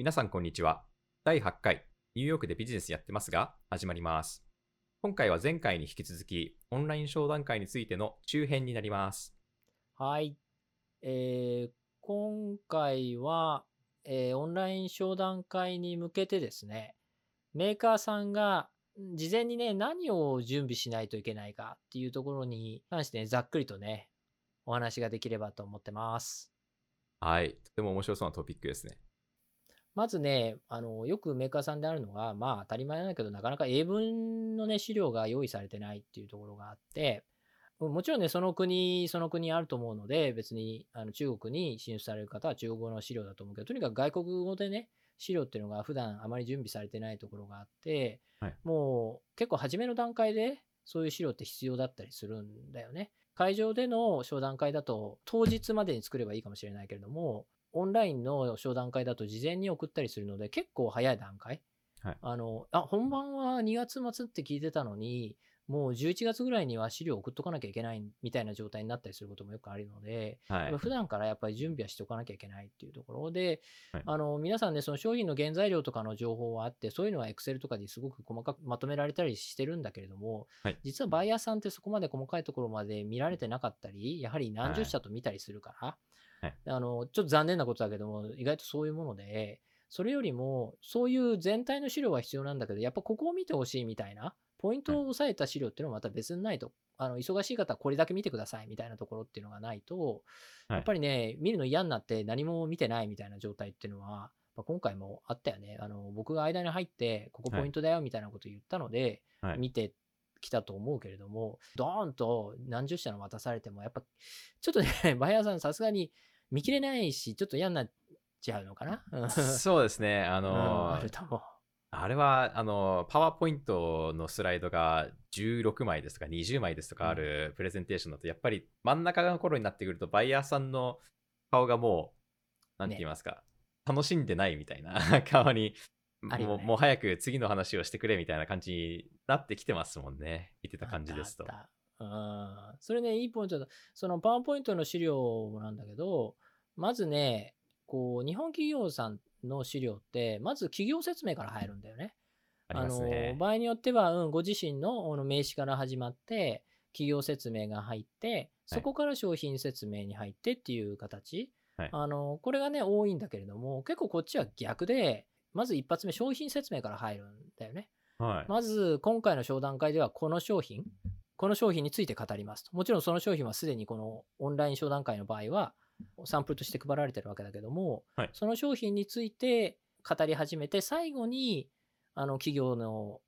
皆さんこんにちは。第8回ニューヨークでビジネスやってますが始まります。今回は前回に引き続きオンライン商談会についての中編になります。はい、今回は、オンライン商談会に向けてですね、メーカーさんが事前にね何を準備しないといけないかっていうところに関して、ね、ざっくりとねお話ができればと思ってます。はい、とても面白そうなトピックですね。まずね、よくメーカーさんであるのが、まあ当たり前なんだけど、なかなか英文のね、資料が用意されてないっていうところがあって、もちろんね、その国あると思うので、別に中国に進出される方は中国語の資料だと思うけど、とにかく外国語でね、資料っていうのが普段あまり準備されてないところがあって、はい、もう結構初めの段階でそういう資料って必要だったりするんだよね。会場での商談会だと、当日までに作ればいいかもしれないけれども、オンラインの商談会だと事前に送ったりするので結構早い段階、はい、本番は2月末って聞いてたのにもう11月ぐらいには資料送っとかなきゃいけないみたいな状態になったりすることもよくあるので、はい、普段からやっぱり準備はしておかなきゃいけないっていうところで、はい、皆さんねその商品の原材料とかの情報はあって、そういうのは Excel とかですごく細かくまとめられたりしてるんだけれども、はい、実はバイヤーさんってそこまで細かいところまで見られてなかったり、やはり何十社と見たりするから、はいはい、ちょっと残念なことだけども、意外とそういうもので、それよりもそういう全体の資料は必要なんだけど、やっぱここを見てほしいみたいなポイントを押さえた資料っていうのはまた別にないと、忙しい方はこれだけ見てくださいみたいなところっていうのがないと、やっぱりね見るの嫌になって何も見てないみたいな状態っていうのは今回もあったよね。僕が間に入ってここポイントだよみたいなこと言ったので見てきたと思うけれども、ドーンと何十社の渡されてもやっぱちょっとねバイヤーさんさすがに見切れないし、ちょっと嫌になっちゃうのかな。そうですね。あれはパワーポイントのスライドが16枚ですとか20枚ですとかあるプレゼンテーションだと、やっぱり真ん中の頃になってくるとバイヤーさんの顔がもうなんて言いますか、ね、楽しんでないみたいな顔に、ね、もう早く次の話をしてくれみたいな感じになってきてますもんね。見てた感じですと。それねいいポイントだ。そのパワーポイントの資料なんだけど、まずねこう日本企業さんの資料ってまず企業説明から入るんだよね。ありますね。場合によっては、ご自身の名刺から始まって企業説明が入って、そこから商品説明に入ってっていう形、はい、これがね多いんだけれども、結構こっちは逆でまず一発目商品説明から入るんだよね、はい、まず今回の商談会ではこの商品について語りますと。もちろんその商品はすでにこのオンライン商談会の場合はサンプルとして配られてるわけだけども、はい、その商品について語り始めて、最後に企業の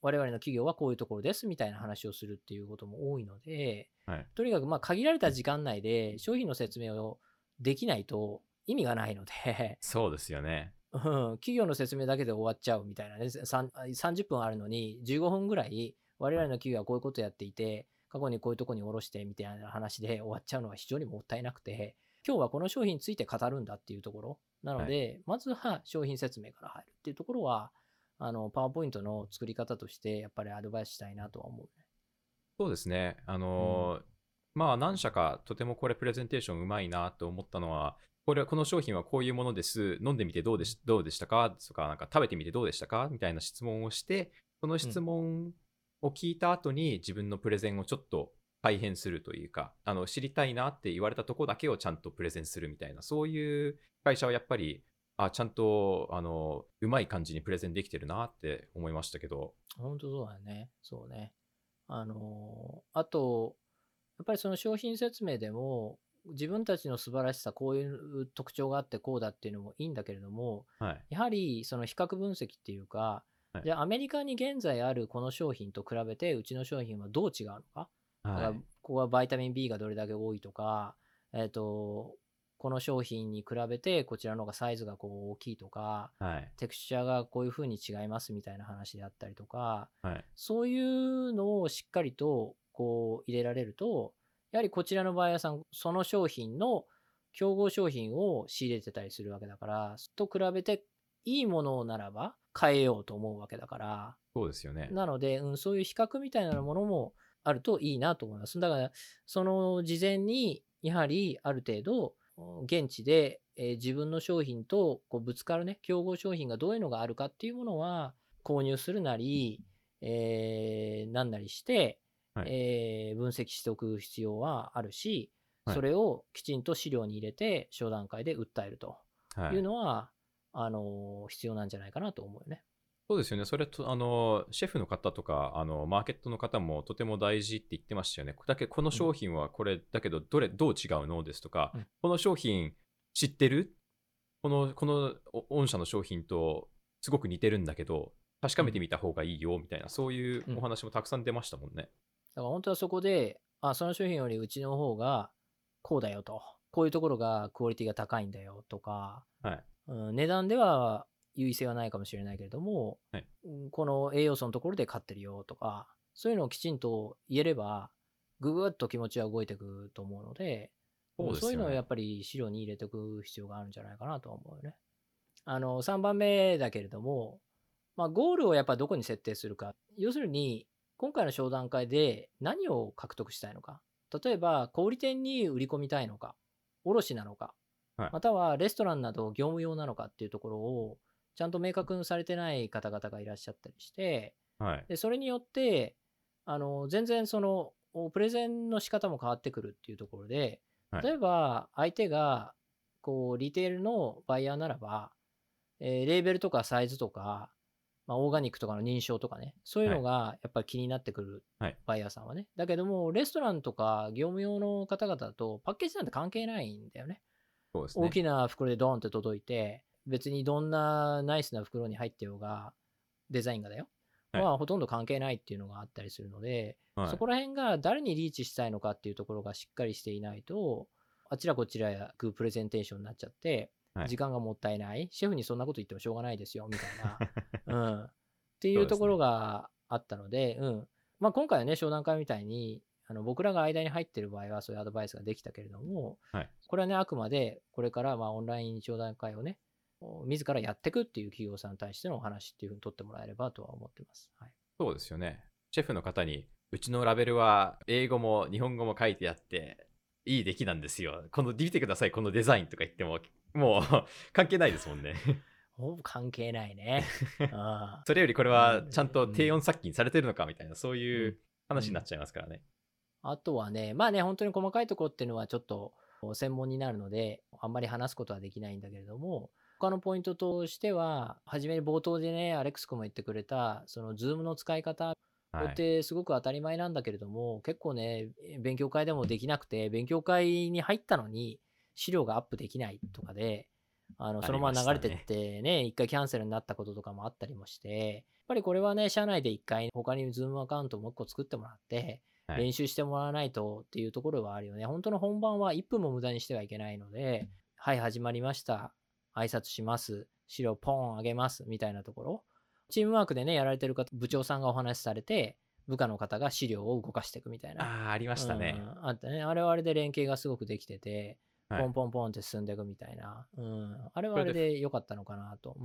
我々の企業はこういうところですみたいな話をするっていうことも多いので、はい、とにかくまあ限られた時間内で商品の説明をできないと意味がないのでそうですよね。企業の説明だけで終わっちゃうみたいなね。30分あるのに15分ぐらい我々の企業はこういうことやっていて、過去にこういうとこに下ろしてみたいな話で終わっちゃうのは非常にもったいなくて、今日はこの商品について語るんだっていうところなので、はい、まずは商品説明から入るっていうところはパワーポイントの作り方としてやっぱりアドバイスしたいなとは思うね。そうですね。まあ何社かとてもこれプレゼンテーションうまいなと思ったのは、この商品はこういうものです、飲んでみてどうでしたかとか、なんか食べてみてどうでしたかみたいな質問をして、その質問を聞いた後に自分のプレゼンをちょっと改変するというか、知りたいなって言われたとこだけをちゃんとプレゼンするみたいな、そういう会社はやっぱりちゃんとうまい感じにプレゼンできてるなって思いましたけど。本当そうだね。そうね。あとやっぱりその商品説明でも自分たちの素晴らしさ、こういう特徴があってこうだっていうのもいいんだけれども、はい、やはりその比較分析っていうか、はい、じゃあアメリカに現在あるこの商品と比べてうちの商品はどう違うのか、はい、だからここはバイタミン B がどれだけ多いとか、この商品に比べてこちらの方がサイズがこう大きいとか、はい、テクスチャーがこういう風に違いますみたいな話であったりとか、はい、そういうのをしっかりとこう入れられると、やはりこちらのバイヤーさんその商品の競合商品を仕入れてたりするわけだから、と比べていいものならば変えようと思うわけだから。そうですよね。なので、そういう比較みたいなものもあるといいなと思います。だからその事前にやはりある程度現地で自分の商品とこうぶつかるね、競合商品がどういうのがあるかっていうものは購入するなり、なんなりして、分析しておく必要はあるし、それをきちんと資料に入れて商談会で訴えるというのは、必要なんじゃないかなと思うよね。そうですよね。それとシェフの方とかマーケットの方もとても大事って言ってましたよね。だけどこの商品はこれだけどどう違うのですとか、この商品知ってる？この御社の商品とすごく似てるんだけど確かめてみた方がいいよみたいな、そういうお話もたくさん出ましたもんね。だから本当はそこでその商品よりうちの方がこうだよと、こういうところがクオリティが高いんだよとか、値段では優位性はないかもしれないけれども、この栄養素のところで勝ってるよとか、そういうのをきちんと言えればぐぐっと気持ちは動いていくと思うので、そういうのをやっぱり資料に入れておく必要があるんじゃないかなとは思うよね。3番目だけれども、ゴールをやっぱりどこに設定するか、要するに今回の商談会で何を獲得したいのか、例えば小売店に売り込みたいのか、卸なのか、またはレストランなど業務用なのかっていうところをちゃんと明確にされてない方々がいらっしゃったりして、でそれによって全然そのプレゼンの仕方も変わってくるっていうところで、例えば相手がこうリテールのバイヤーならば、レーベルとかサイズとか、オーガニックとかの認証とかね、そういうのがやっぱり気になってくる、バイヤーさんはね。だけどもレストランとか業務用の方々だとパッケージなんて関係ないんだよね。そうですね。大きな袋でドーンって届いて、別にどんなナイスな袋に入ってようがデザインがだよ、ほとんど関係ないっていうのがあったりするので、そこら辺が誰にリーチしたいのかっていうところがしっかりしていないと、あちらこちらやくプレゼンテーションになっちゃって時間がもったいない、シェフにそんなこと言ってもしょうがないですよみたいな、っていうところがあったの で、今回はね、商談会みたいに僕らが間に入ってる場合はそういうアドバイスができたけれども、これはね、あくまでこれからオンライン商談会をね自らやっていくっていう企業さんに対してのお話っていうふうに取ってもらえればとは思ってます、そうですよね。シェフの方にうちのラベルは英語も日本語も書いてあっていい出来なんですよ、この見てくださいこのデザインとか言ってももう関係ないですもんね。関係ないね。それよりこれはちゃんと低温殺菌されてるのかみたいな、そういう話になっちゃいますからね。あとはね、本当に細かいところっていうのはちょっと専門になるのであんまり話すことはできないんだけれども、他のポイントとしては、初めに冒頭でね、アレックス君も言ってくれた、その Zoom の使い方ってすごく当たり前なんだけれども、結構ね、勉強会でもできなくて、勉強会に入ったのに資料がアップできないとかで、そのまま流れてってね、一回キャンセルになったこととかもあったりもして、やっぱりこれはね、社内で一回他に Zoom アカウントをもう一個作ってもらって、練習してもらわないとっていうところはあるよね。本当の本番は1分も無駄にしてはいけないので、はい、始まりました。挨拶します。資料ポーンあげます。みたいなところ。チームワークでね、やられてる方、部長さんがお話しされて、部下の方が資料を動かしていくみたいな。ありましたね。あったね。あれはあれで連携がすごくできてて、ポンポンポンって進んでいくみたいな。あれはあれで良かったのかなと。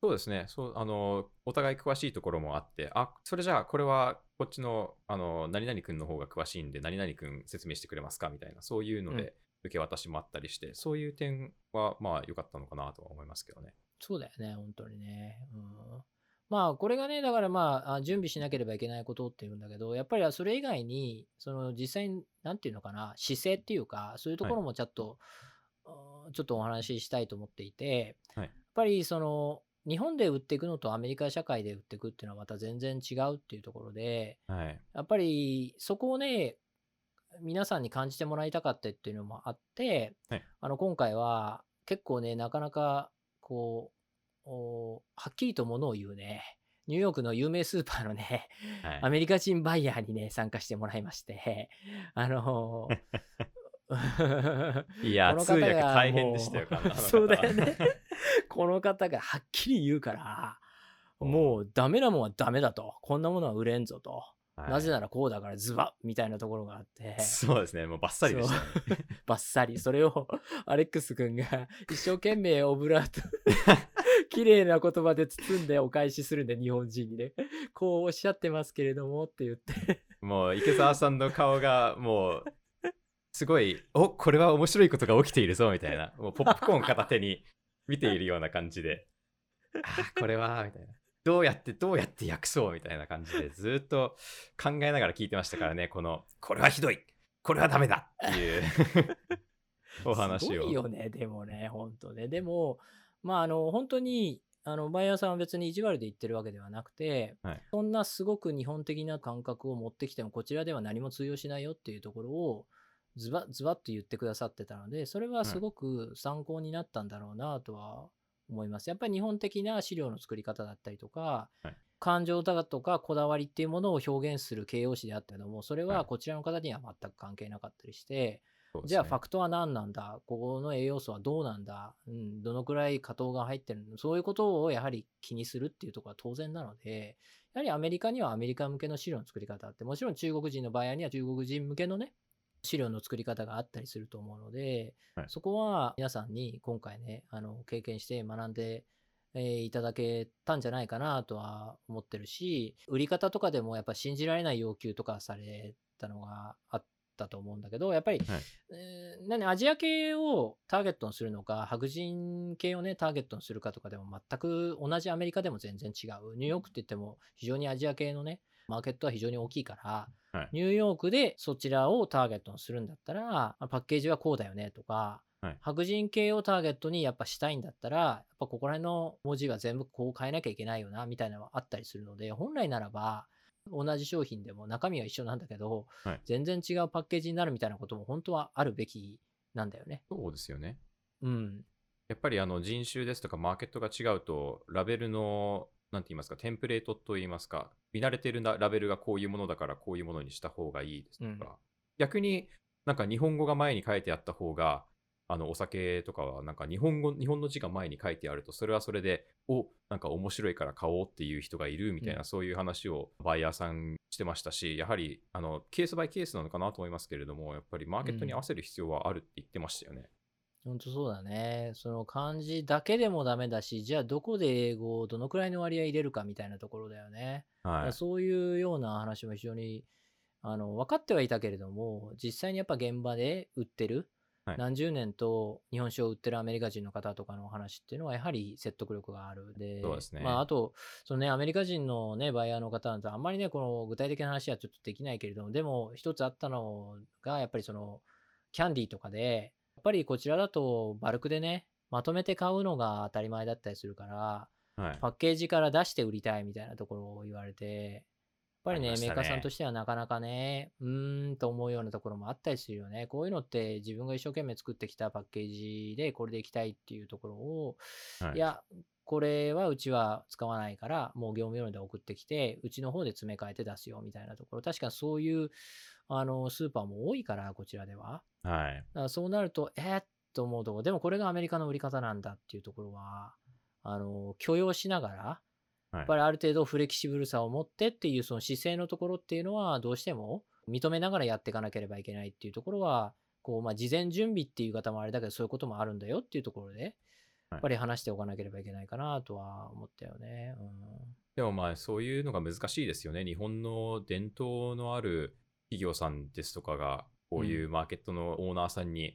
そうですね。お互い詳しいところもあって、それじゃあこれはこっちの、何々君の方が詳しいんで、何々君説明してくれますかみたいな、そういうので。受け渡しもあったりして、そういう点は良かったのかなとは思いますけどね。そうだよね、本当にね。これがね、だから準備しなければいけないことっていうんだけど、やっぱりそれ以外に、その実際になんていうのかな、姿勢っていうか、そういうところもちょっとお話ししたいと思っていて、やっぱりその日本で売っていくのとアメリカ社会で売っていくっていうのはまた全然違うっていうところで、やっぱりそこをね。皆さんに感じてもらいたかったっていうのもあって、今回は結構ね、なかなかこうはっきりとものを言うね、ニューヨークの有名スーパーのね、アメリカ人バイヤーにね参加してもらいまして、いや通訳大変でしたよ。そうだよね。この方がはっきり言うから、もうダメなもんはダメだと、こんなものは売れんぞと。なぜならこうだからズバッみたいなところがあって、そうですね、もうバッサリでした、バッサリ。それをアレックス君が一生懸命オブラート綺麗な言葉で包んでお返しするんで、日本人にねこうおっしゃってますけれどもって言って、もう池澤さんの顔がもうすごいおこれは面白いことが起きているぞみたいな、もうポップコーン片手に見ているような感じであこれはみたいな、どうやって訳そうみたいな感じでずっと考えながら聞いてましたからね、これはひどい、これはダメだっていうお話を。すごいよね、でもね、本当ね。でもまあ本当にバイヤーさんは別に意地悪で言ってるわけではなくて、はい、そんなすごく日本的な感覚を持ってきてもこちらでは何も通用しないよっていうところをズバッと言ってくださってたので、それはすごく参考になったんだろうなとは思います。やっぱり日本的な資料の作り方だったりとか、はい、感情だとかこだわりっていうものを表現する形容詞であったけども、それはこちらの方には全く関係なかったりして、はい、じゃあファクトは何なんだ、ここの栄養素はどうなんだ、うん、どのくらい果糖が入ってるの、そういうことをやはり気にするっていうところは当然なので、やはりアメリカにはアメリカ向けの資料の作り方あって、もちろん中国人の場合には中国人向けのね資料の作り方があったりすると思うので、はい、そこは皆さんに今回ね経験して学んでいただけたんじゃないかなとは思ってるし、売り方とかでもやっぱ信じられない要求とかされたのがあったと思うんだけど、やっぱり、はいアジア系をターゲットにするのか白人系をねターゲットにするかとかでも全く同じアメリカでも全然違う。ニューヨークって言っても非常にアジア系のねマーケットは非常に大きいから、はい、ニューヨークでそちらをターゲットにするんだったらパッケージはこうだよねとか、はい、白人系をターゲットにやっぱしたいんだったらやっぱここら辺の文字は全部こう変えなきゃいけないよなみたいなのはあったりするので、本来ならば同じ商品でも中身は一緒なんだけど、はい、全然違うパッケージになるみたいなことも本当はあるべきなんだよね。そうですよね、うん、やっぱり人種ですとかマーケットが違うとラベルのなんて言いますか、テンプレートと言いますか、見慣れてるラベルがこういうものだからこういうものにした方がいいですとか、うん、逆になんか日本語が前に書いてあった方がお酒とかはなんか日本の字が前に書いてあるとそれはそれでなんか面白いから買おうっていう人がいるみたいな、うん、そういう話をバイヤーさんしてましたし、やはりケースバイケースなのかなと思いますけれども、やっぱりマーケットに合わせる必要はあるって言ってましたよね、うん本当そうだね。その漢字だけでもダメだし、じゃあどこで英語をどのくらいの割合入れるかみたいなところだよね、はい、そういうような話も非常に分かってはいたけれども、実際にやっぱ現場で売ってる、はい、何十年と日本酒を売ってるアメリカ人の方とかのお話っていうのはやはり説得力があるで、そうですね、あとそのねアメリカ人のねバイヤーの方なんてあんまりねこの具体的な話はちょっとできないけれども、でも一つあったのがやっぱりそのキャンディーとかでやっぱりこちらだとバルクでねまとめて買うのが当たり前だったりするから、はい、パッケージから出して売りたいみたいなところを言われて、やっぱりねメーカーさんとしてはなかなかねと思うようなところもあったりするよね。こういうのって自分が一生懸命作ってきたパッケージでこれでいきたいっていうところを、はい、いやこれはうちは使わないからもう業務用で送ってきてうちの方で詰め替えて出すよみたいなところ、確かそういうスーパーも多いからこちらでは、はい、だからそうなるとと思うところ、でもこれがアメリカの売り方なんだっていうところは許容しながらやっぱりある程度フレキシブルさを持ってっていうその姿勢のところっていうのはどうしても認めながらやっていかなければいけないっていうところはこう、事前準備っていう方もあれだけどそういうこともあるんだよっていうところでやっぱり話しておかなければいけないかなとは思ったよね、うん、でもそういうのが難しいですよね。日本の伝統のある企業さんですとかがこういうマーケットのオーナーさんに、うん、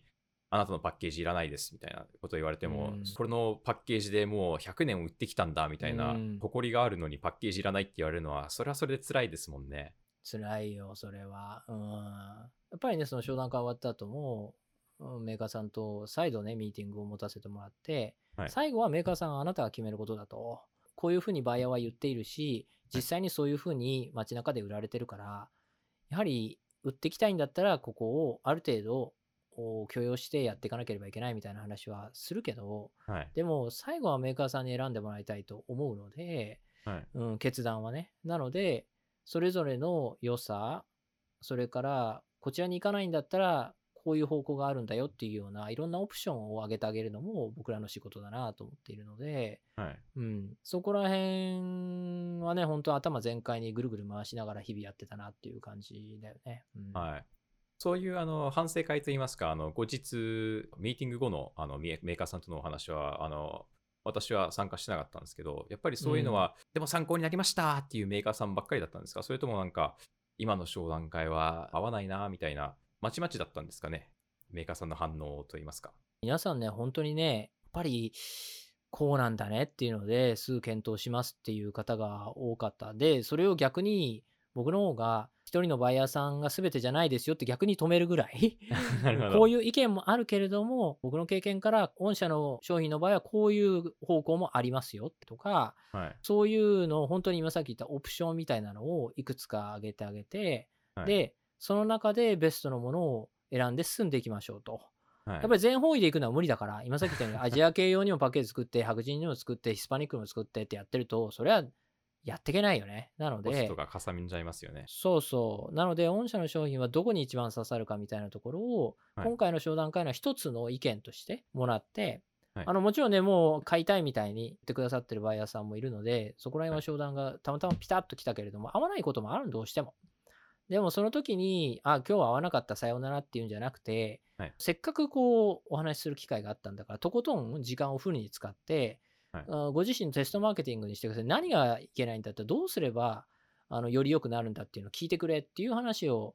あなたのパッケージいらないですみたいなこと言われても、うん、これのパッケージでもう100年売ってきたんだみたいな、うん、誇りがあるのにパッケージいらないって言われるのはそれはそれで辛いですもんね。辛いよそれは、うん、やっぱりねその商談会終わった後もメーカーさんと再度ねミーティングを持たせてもらって、はい、最後はメーカーさんあなたが決めることだと、こういうふうにバイヤーは言っているし実際にそういうふうに街中で売られてるからやはり売ってきたいんだったらここをある程度許容してやっていかなければいけないみたいな話はするけど、はい、でも最後はメーカーさんに選んでもらいたいと思うので、はいうん、決断はねなのでそれぞれの良さそれからこちらに行かないんだったらこういう方向があるんだよっていうようないろんなオプションを上げてあげるのも僕らの仕事だなと思っているので、はいうん、そこら辺はね本当頭全開にぐるぐる回しながら日々やってたなっていう感じだよね、うんはい、そういう反省会といいますか後日ミーティング後の、メーカーさんとのお話は私は参加してなかったんですけど、やっぱりそういうのは、うん、でも参考になりましたっていうメーカーさんばっかりだったんですか、それともなんか今の商談会は合わないなみたいなまちまちだったんですかね。メーカーさんの反応といいますか。皆さんね、本当にね、やっぱりこうなんだねっていうので、すぐ検討しますっていう方が多かった。で、それを逆に僕の方が一人のバイヤーさんが全てじゃないですよって逆に止めるぐらいこういう意見もあるけれども、僕の経験から御社の商品の場合はこういう方向もありますよとか、はい、そういうのを本当に今さっき言ったオプションみたいなのをいくつか挙げてあげて、はい、でその中でベストのものを選んで進んでいきましょうと、はい、やっぱり全方位でいくのは無理だから、今さっき言ったようにアジア系用にもパッケージ作って白人にも作ってヒスパニックにも作ってってやってると、それはやっていけないよね。なのでコストがかさみんじゃいますよね。そうそう、なので御社の商品はどこに一番刺さるかみたいなところを、はい、今回の商談会の一つの意見としてもらって、はい、もちろんね、もう買いたいみたいに言ってくださってるバイヤーさんもいるので、そこら辺は商談がたまたまピタッときたけれども、はい、合わないこともある、どうしても。でもその時に今日は合わなかったさようならっていうんじゃなくて、はい、せっかくこうお話しする機会があったんだから、とことん時間をフルに使ってご自身のテストマーケティングにしてください。何がいけないんだったらどうすればより良くなるんだっていうのを聞いてくれっていう話を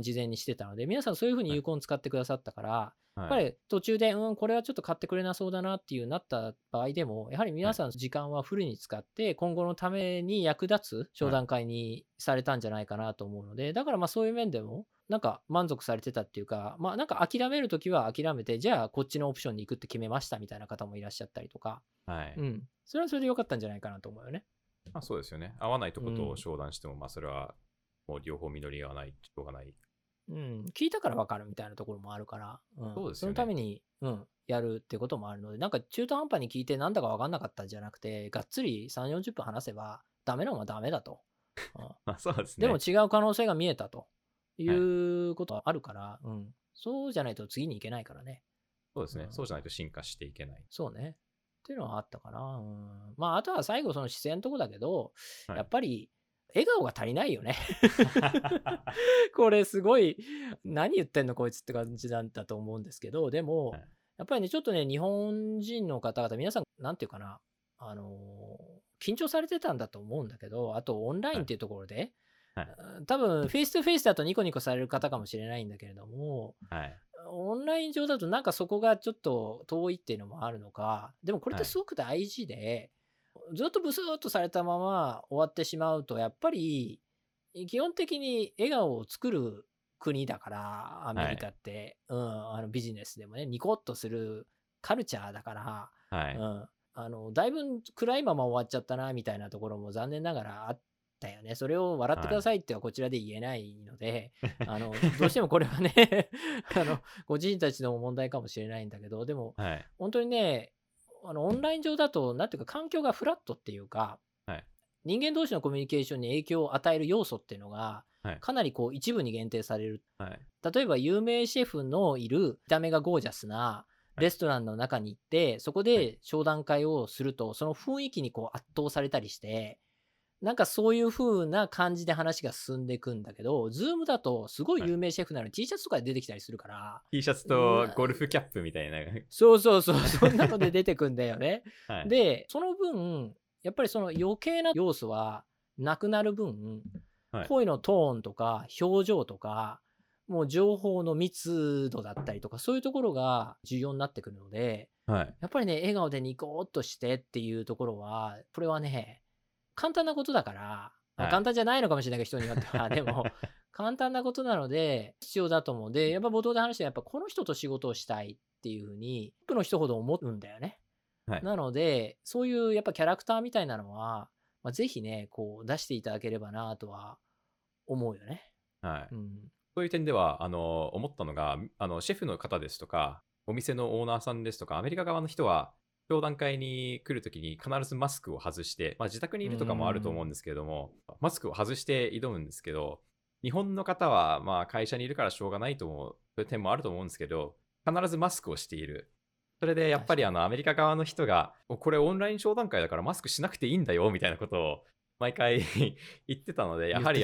事前にしてたので、皆さんそういうふうに有効に使ってくださったから、はい、やっぱり途中でこれはちょっと買ってくれなそうだなっていうなった場合でも、やはり皆さん時間はフルに使って今後のために役立つ商談会にされたんじゃないかなと思うので、だからそういう面でもなんか満足されてたっていうか、なんか諦めるときは諦めて、じゃあこっちのオプションに行くって決めましたみたいな方もいらっしゃったりとか、はい、うん、それはそれで良かったんじゃないかなと思うよね。そうですよね。合わないとことを商談しても、それはもう両方実り合わない、しょうがない、うん、聞いたから分かるみたいなところもあるから、うん、そうですよね。そのために、やるってこともあるので、なんか中途半端に聞いてなんだか分かんなかったんじゃなくて、がっつり 30-40 分話せばダメなのはダメだと、そうですね。でも違う可能性が見えたということはあるから、はい、そうじゃないと次に行けないからね。そうですね、そうじゃないと進化していけない。そうね、っていうのはあったかな。あとは最後その姿勢のとこだけど、やっぱり笑顔が足りないよねこれすごい何言ってんのこいつって感じなんだと思うんですけど、でも、はい、やっぱりね、ちょっとね、日本人の方々皆さんなんていうかな、緊張されてたんだと思うんだけど、あとオンラインっていうところで、はいはい、多分フェイス2フェイスだとニコニコされる方かもしれないんだけれども、はい、オンライン上だとなんかそこがちょっと遠いっていうのもあるのか、でもこれってすごく大事で、はい、ずっとブスッとされたまま終わってしまうと、やっぱり基本的に笑顔を作る国だから、アメリカって、はい、ビジネスでもね、ニコッとするカルチャーだから、はい、だいぶ暗いまま終わっちゃったなみたいなところも残念ながらあってだよね。それを笑ってくださいってはこちらで言えないので、はい、どうしてもこれはねご自身たちの問題かもしれないんだけど、でも、はい、本当にね、オンライン上だとなんていうか、環境がフラットっていうか、はい、人間同士のコミュニケーションに影響を与える要素っていうのが、はい、かなりこう一部に限定される、はい、例えば有名シェフのいる見た目がゴージャスなレストランの中に行って、はい、そこで商談会をすると、その雰囲気にこう圧倒されたりして、なんかそういう風な感じで話が進んでいくんだけど、ズームだとすごい有名シェフなのに T シャツとかで出てきたりするから、はい、T シャツとゴルフキャップみたいな、そうそうそう、そんなので出てくんだよね、はい、でその分やっぱりその余計な要素はなくなる分、はい、声のトーンとか表情とか、もう情報の密度だったりとか、そういうところが重要になってくるので、はい、やっぱりね、笑顔でニコッとしてっていうところは、これはね、簡単なことだから、はい、簡単じゃないのかもしれないけど、人によってはでも簡単なことなので必要だと思うんで、やっぱ冒頭で話したら、やっぱこの人と仕事をしたいっていうふうに多くの人ほど思うんだよね、はい、なのでそういうやっぱキャラクターみたいなのは、ぜひね、こう出していただければなとは思うよね、はい、そういう点では思ったのが、シェフの方ですとか、お店のオーナーさんですとか、アメリカ側の人は商談会に来るときに必ずマスクを外して、自宅にいるとかもあると思うんですけれども、マスクを外して挑むんですけど、日本の方は会社にいるからしょうがないと思う、そういう点もあると思うんですけど、必ずマスクをしている。それでやっぱりアメリカ側の人が、これオンライン商談会だからマスクしなくていいんだよみたいなことを毎回言ってたので、やはり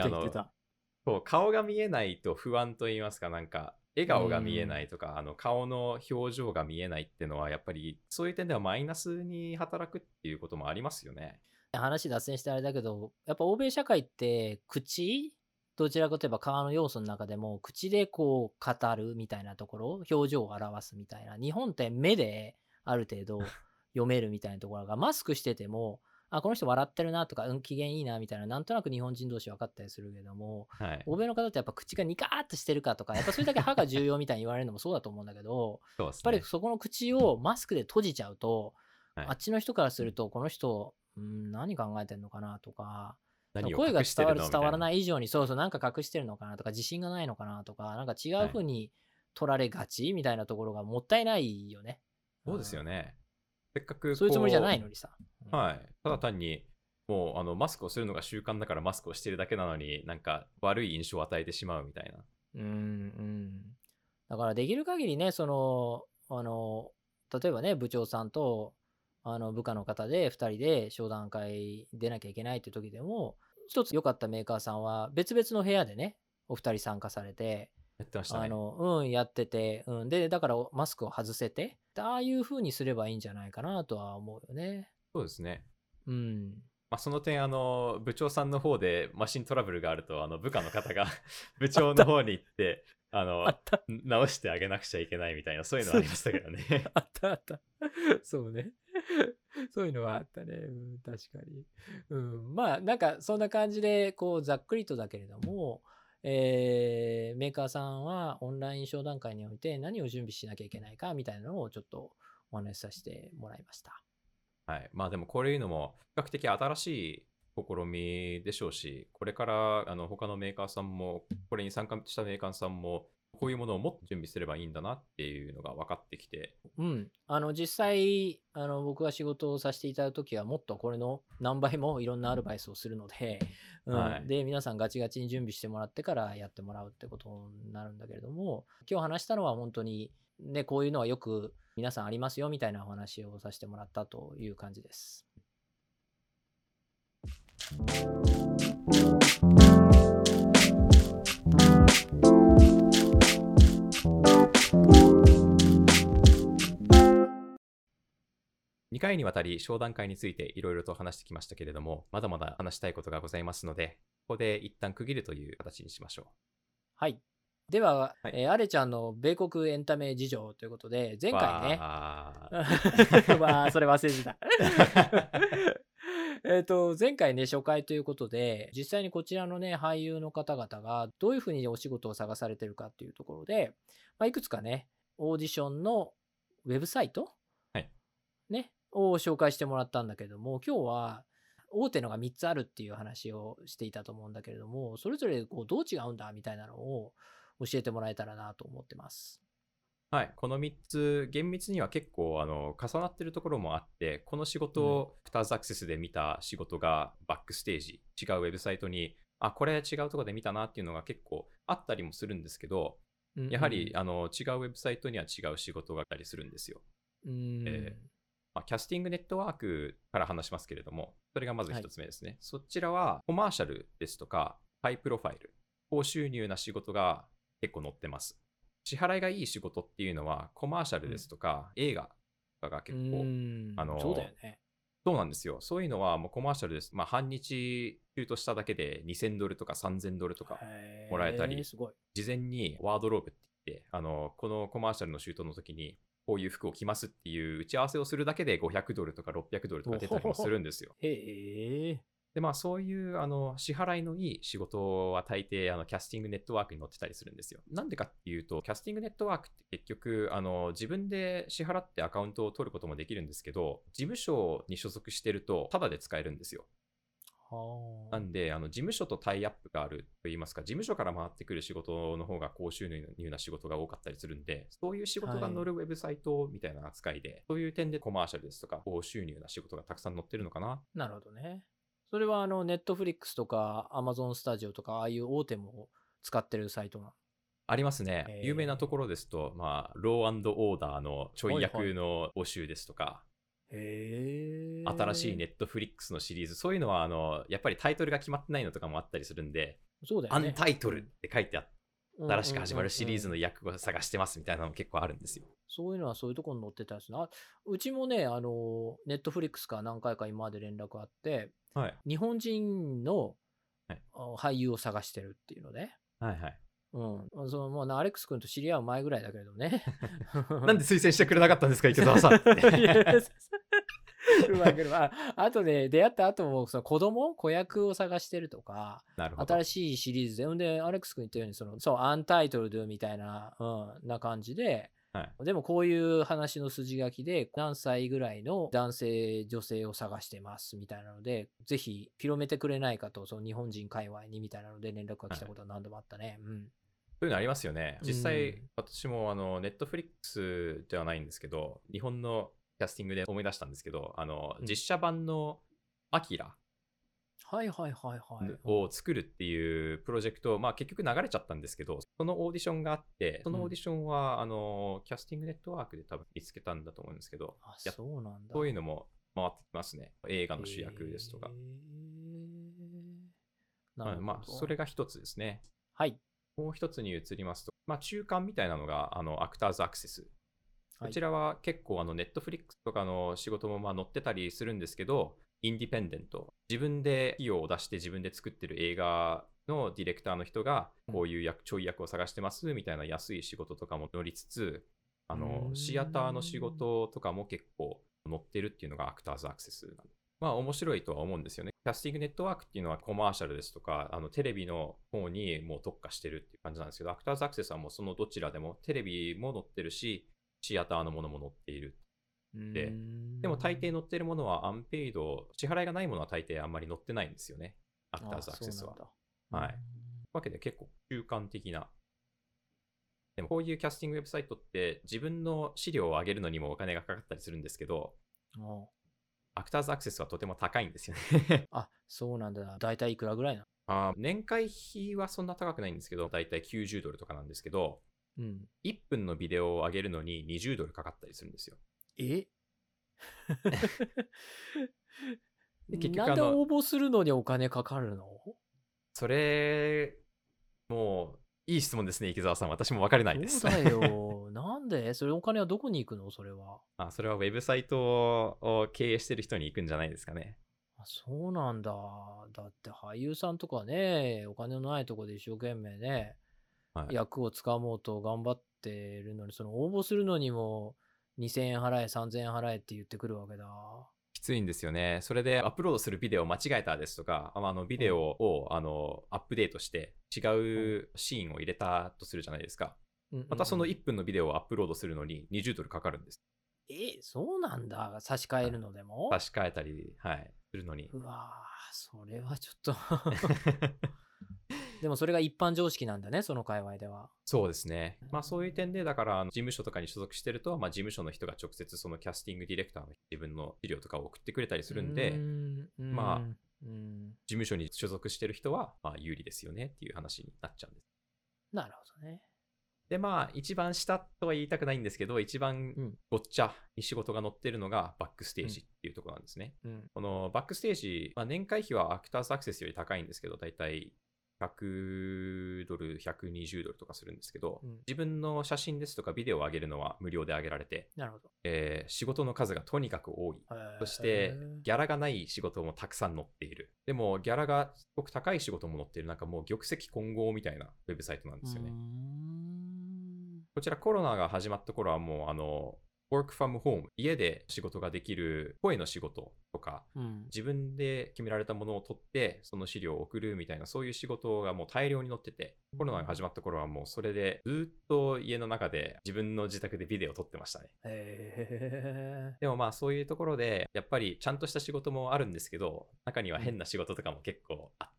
顔が見えないと不安といいますか、なんか笑顔が見えないとか、顔の表情が見えないっていうのは、やっぱりそういう点ではマイナスに働くっていうこともありますよね。話脱線してあれだけど、やっぱ欧米社会って口どちらかといえば川の要素の中でも口でこう語るみたいなところ、表情を表すみたいな、日本って目である程度読めるみたいなところがマスクしてても、あ、この人笑ってるなとか、うん、機嫌いいなみたいな、なんとなく日本人同士分かったりするけども、はい、欧米の方ってやっぱ口がニカーッとしてるかとか、やっぱそれだけ歯が重要みたいに言われるのもそうだと思うんだけどそうですね、やっぱりそこの口をマスクで閉じちゃうと、はい、あっちの人からするとこの人、うん、何考えてんのかなとか、声が伝わる伝わらない以上に、そうそう、なんか隠してるのかなとか、自信がないのかなとか、なんか違う風に取られがちみたいなところがもったいないよね。そうですよね。せっかくそういうつもりじゃないのにさ、はい、ただ単にもうマスクをするのが習慣だからマスクをしてるだけなのに、なんか悪い印象を与えてしまうみたいな。だからできる限りね、例えばね、部長さんと部下の方で2人で商談会出なきゃいけないって時でも、一つ良かったメーカーさんは別々の部屋でね、お二人参加されてやってましたね。やってて、でだからマスクを外せて、ああいう風にすればいいんじゃないかなとは思うよね。そうですね。まあ、その点部長さんの方でマシントラブルがあると部下の方が部長の方に行って直してあげなくちゃいけないみたいな、そういうのはありましたけどね。あったあった。そうね。そういうのはあったね。確かに。まあなんかそんな感じでこうざっくりとだけれども、メーカーさんはオンライン商談会において何を準備しなきゃいけないかみたいなのをちょっとお話しさせてもらいました。はい。まあでもこういうのも比較的新しい試みでしょうし、これから他のメーカーさんも、これに参加したメーカーさんもこういうものをもっと準備すればいいんだなっていうのが分かってきて、実際僕が仕事をさせていただくときはもっとこれの何倍もいろんなアドバイスをするので、はい、で皆さんガチガチに準備してもらってからやってもらうってことになるんだけれども、今日話したのは本当に、ね、こういうのはよく皆さんありますよみたいなお話をさせてもらったという感じです。2回にわたり商談会についていろいろと話してきましたけれども、まだまだ話したいことがございますので、ここで一旦区切るという形にしましょう。はい。では、はい、アレちゃんの米国エンタメ事情ということで、前回ねそれ忘れてた前回ね、初回ということで、実際にこちらのね、俳優の方々がどういうふうにお仕事を探されてるかっていうところで、いくつかね、オーディションのウェブサイト、はいね、を紹介してもらったんだけども、今日は大手のが3つあるっていう話をしていたと思うんだけれども、それぞれこうどう違うんだみたいなのを教えてもらえたらなと思ってます。はい、この3つ厳密には結構重なってるところもあって、この仕事を2つアクセスで見た仕事がバックステージ、違うウェブサイトにこれ違うところで見たなっていうのが結構あったりもするんですけど、やはり違うウェブサイトには違う仕事があったりするんですよ。キャスティングネットワークから話しますけれども、それがまず1つ目ですね。はい、そちらはコマーシャルですとかハイプロファイル、高収入な仕事が結構載ってます。支払いがいい仕事っていうのはコマーシャルですとか、映画とかが結構そうだよね。そうなんですよ。そういうのはもうコマーシャルです。半日中としただけで$2,000とか$3,000とかもらえたり、すごい。事前にワードローブって言ってこのコマーシャルのシュートの時にこういう服を着ますっていう打ち合わせをするだけで$500とか$600とか出たりもするんですよ。でそういう支払いのいい仕事は大抵キャスティングネットワークに載ってたりするんですよ。なんでかっていうと、キャスティングネットワークって結局自分で支払ってアカウントを取ることもできるんですけど、事務所に所属してるとタダで使えるんですよ。なんで事務所とタイアップがあるといいますか、事務所から回ってくる仕事の方が高収入な仕事が多かったりするんで、そういう仕事が載るウェブサイトみたいな扱いで、はい、そういう点でコマーシャルですとか高収入な仕事がたくさん載ってるのかな。なるほどね。それはネットフリックスとかアマゾンスタジオとか、ああいう大手も使ってるサイトがありますね。有名なところですと、ロー&オーダーのちょい役の募集ですとか、新しいネットフリックスのシリーズ、そういうのはやっぱりタイトルが決まってないのとかもあったりするんで、そうだよね、アンタイトルって書いてあって新しく始まるシリーズの役を探してますみたいなのも結構あるんですよ。そういうのはそういうところに載ってたやつな。うちもね、ネットフリックスから何回か今まで連絡あって、はい、日本人のはい、俳優を探してるっていうので、はいはい、うん、そのもうアレックス君と知り合う前ぐらいだけれどねなんで推薦してくれなかったんですか池澤さんあとね出会った後もその子役を探してるとか、なるほど、新しいシリーズで、んでアレックス君言ったようにそのそうアンタイトルドみたいな、うん、な感じで、はい、でもこういう話の筋書きで何歳ぐらいの男性女性を探してますみたいなので、ぜひ広めてくれないかと、その日本人界隈にみたいなので連絡が来たことは何度もあったね、はい、うん。そういうのありますよね。実際、うん、私もネットフリックスではないんですけど、日本のキャスティングで思い出したんですけど、実写版のアキラを作るっていうプロジェクト、まあ結局流れちゃったんですけど、そのオーディションがあって、そのオーディションはキャスティングネットワークで多分見つけたんだと思うんですけど、あ、そうなんだ。そういうのも回ってきますね、映画の主役ですとか、まあそれが一つですね。はい、もう一つに移りますと、まあ、中間みたいなのがアクターズアクセス、こちらは結構ネットフリックスとかの仕事もまあ載ってたりするんですけど、インディペンデント、自分で費用を出して自分で作ってる映画のディレクターの人がこういうちょい役を探してますみたいな安い仕事とかも乗りつつ、シアターの仕事とかも結構載ってるっていうのがアクターズアクセスなんで、まあ面白いとは思うんですよね。キャスティングネットワークっていうのはコマーシャルですとかテレビの方にもう特化してるっていう感じなんですけど、アクターズアクセスはもうそのどちらでも、テレビも載ってるしシアターのものも載っている。でも大抵載ってるものはアンペイド、支払いがないものは大抵あんまり載ってないんですよね、アクターズアクセスは。はい、というわけで結構中間的な。でもこういうキャスティングウェブサイトって自分の資料を上げるのにもお金がかかったりするんですけど、アクターズアクセスはとても高いんですよね。あ、そうなんだ。だいたいいくらぐらいなの？年会費はそんな高くないんですけど、だいたい90ドルとかなんですけど、うん、1分のビデオを上げるのに20ドルかかったりするんですよ。えで結局なんで応募するのにお金かかるの？それもういい質問ですね、池澤さん。私も分かれないです。そうだよなんでそれお金はどこに行くの？それはそれはウェブサイトを経営してる人に行くんじゃないですかね。そうなんだ。だって俳優さんとかね、お金のないとこで一生懸命ね、はい、役をつかもうと頑張ってるのに、その応募するのにも2000円払え3000円払えって言ってくるわけだ。きついんですよね。それでアップロードするビデオ間違えたですとか、ビデオをアップデートして違うシーンを入れたとするじゃないですか、うんうんうん、またその1分のビデオをアップロードするのに20ドルかかるんです。そうなんだ。差し替えるのでも、差し替えたり、はい、するのに。うわー、それはちょっとでもそれが一般常識なんだね、その界隈では。そうですね。まあそういう点で、だから事務所とかに所属してると、まあ事務所の人が直接そのキャスティングディレクターの自分の資料とかを送ってくれたりするんで、まあ事務所に所属してる人はまあ有利ですよねっていう話になっちゃうんです。なるほどね。でまあ一番下とは言いたくないんですけど、一番ごっちゃに仕事が載ってるのがバックステージっていうところなんですね。このバックステージ、まあ、年会費はアクターズアクセスより高いんですけど、だいたい100ドル120ドルとかするんですけど、うん、自分の写真ですとかビデオを上げるのは無料で上げられて、なるほど、仕事の数がとにかく多い、そしてギャラがない仕事もたくさん載っている。でもギャラがすごく高い仕事も載っている、なんかもう玉石混合みたいなウェブサイトなんですよね。こちらコロナが始まった頃はもうWork from home、 家で仕事ができる声の仕事とか、うん、自分で決められたものを取ってその資料を送るみたいな、そういう仕事がもう大量に載ってて、コロナが始まった頃はもうそれでずっと家の中で自分の自宅でビデオを撮ってましたね。でもまあそういうところでやっぱりちゃんとした仕事もあるんですけど、中には変な仕事とかも結構あって、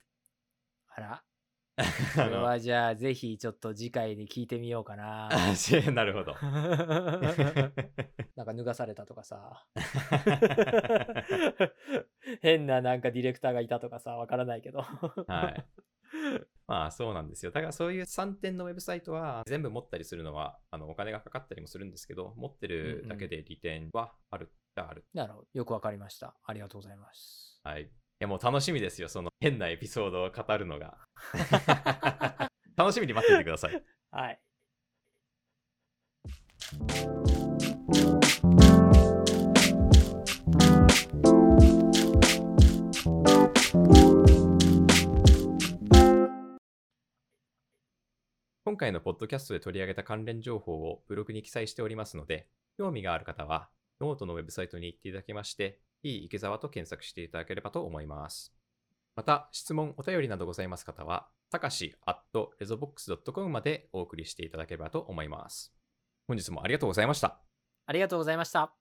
あらそれはじゃあぜひちょっと次回に聞いてみようかな。なるほどなんか脱がされたとかさ変ななんかディレクターがいたとかさ、わからないけどはいまあそうなんですよ。だからそういう3点のウェブサイトは全部持ったりするのはお金がかかったりもするんですけど、持ってるだけで利点はある、ある。なるほど、よくわかりました。ありがとうございます。はい、いやもう楽しみですよ、その変なエピソードを語るのが楽しみに待っていてくださいはい、今回のポッドキャストで取り上げた関連情報をブログに記載しておりますので、興味がある方はノートのウェブサイトに行っていただきまして、いい池澤と検索していただければと思います。また、質問、お便りなどございます方は、takashi@rezobox.com までお送りしていただければと思います。本日もありがとうございました。ありがとうございました。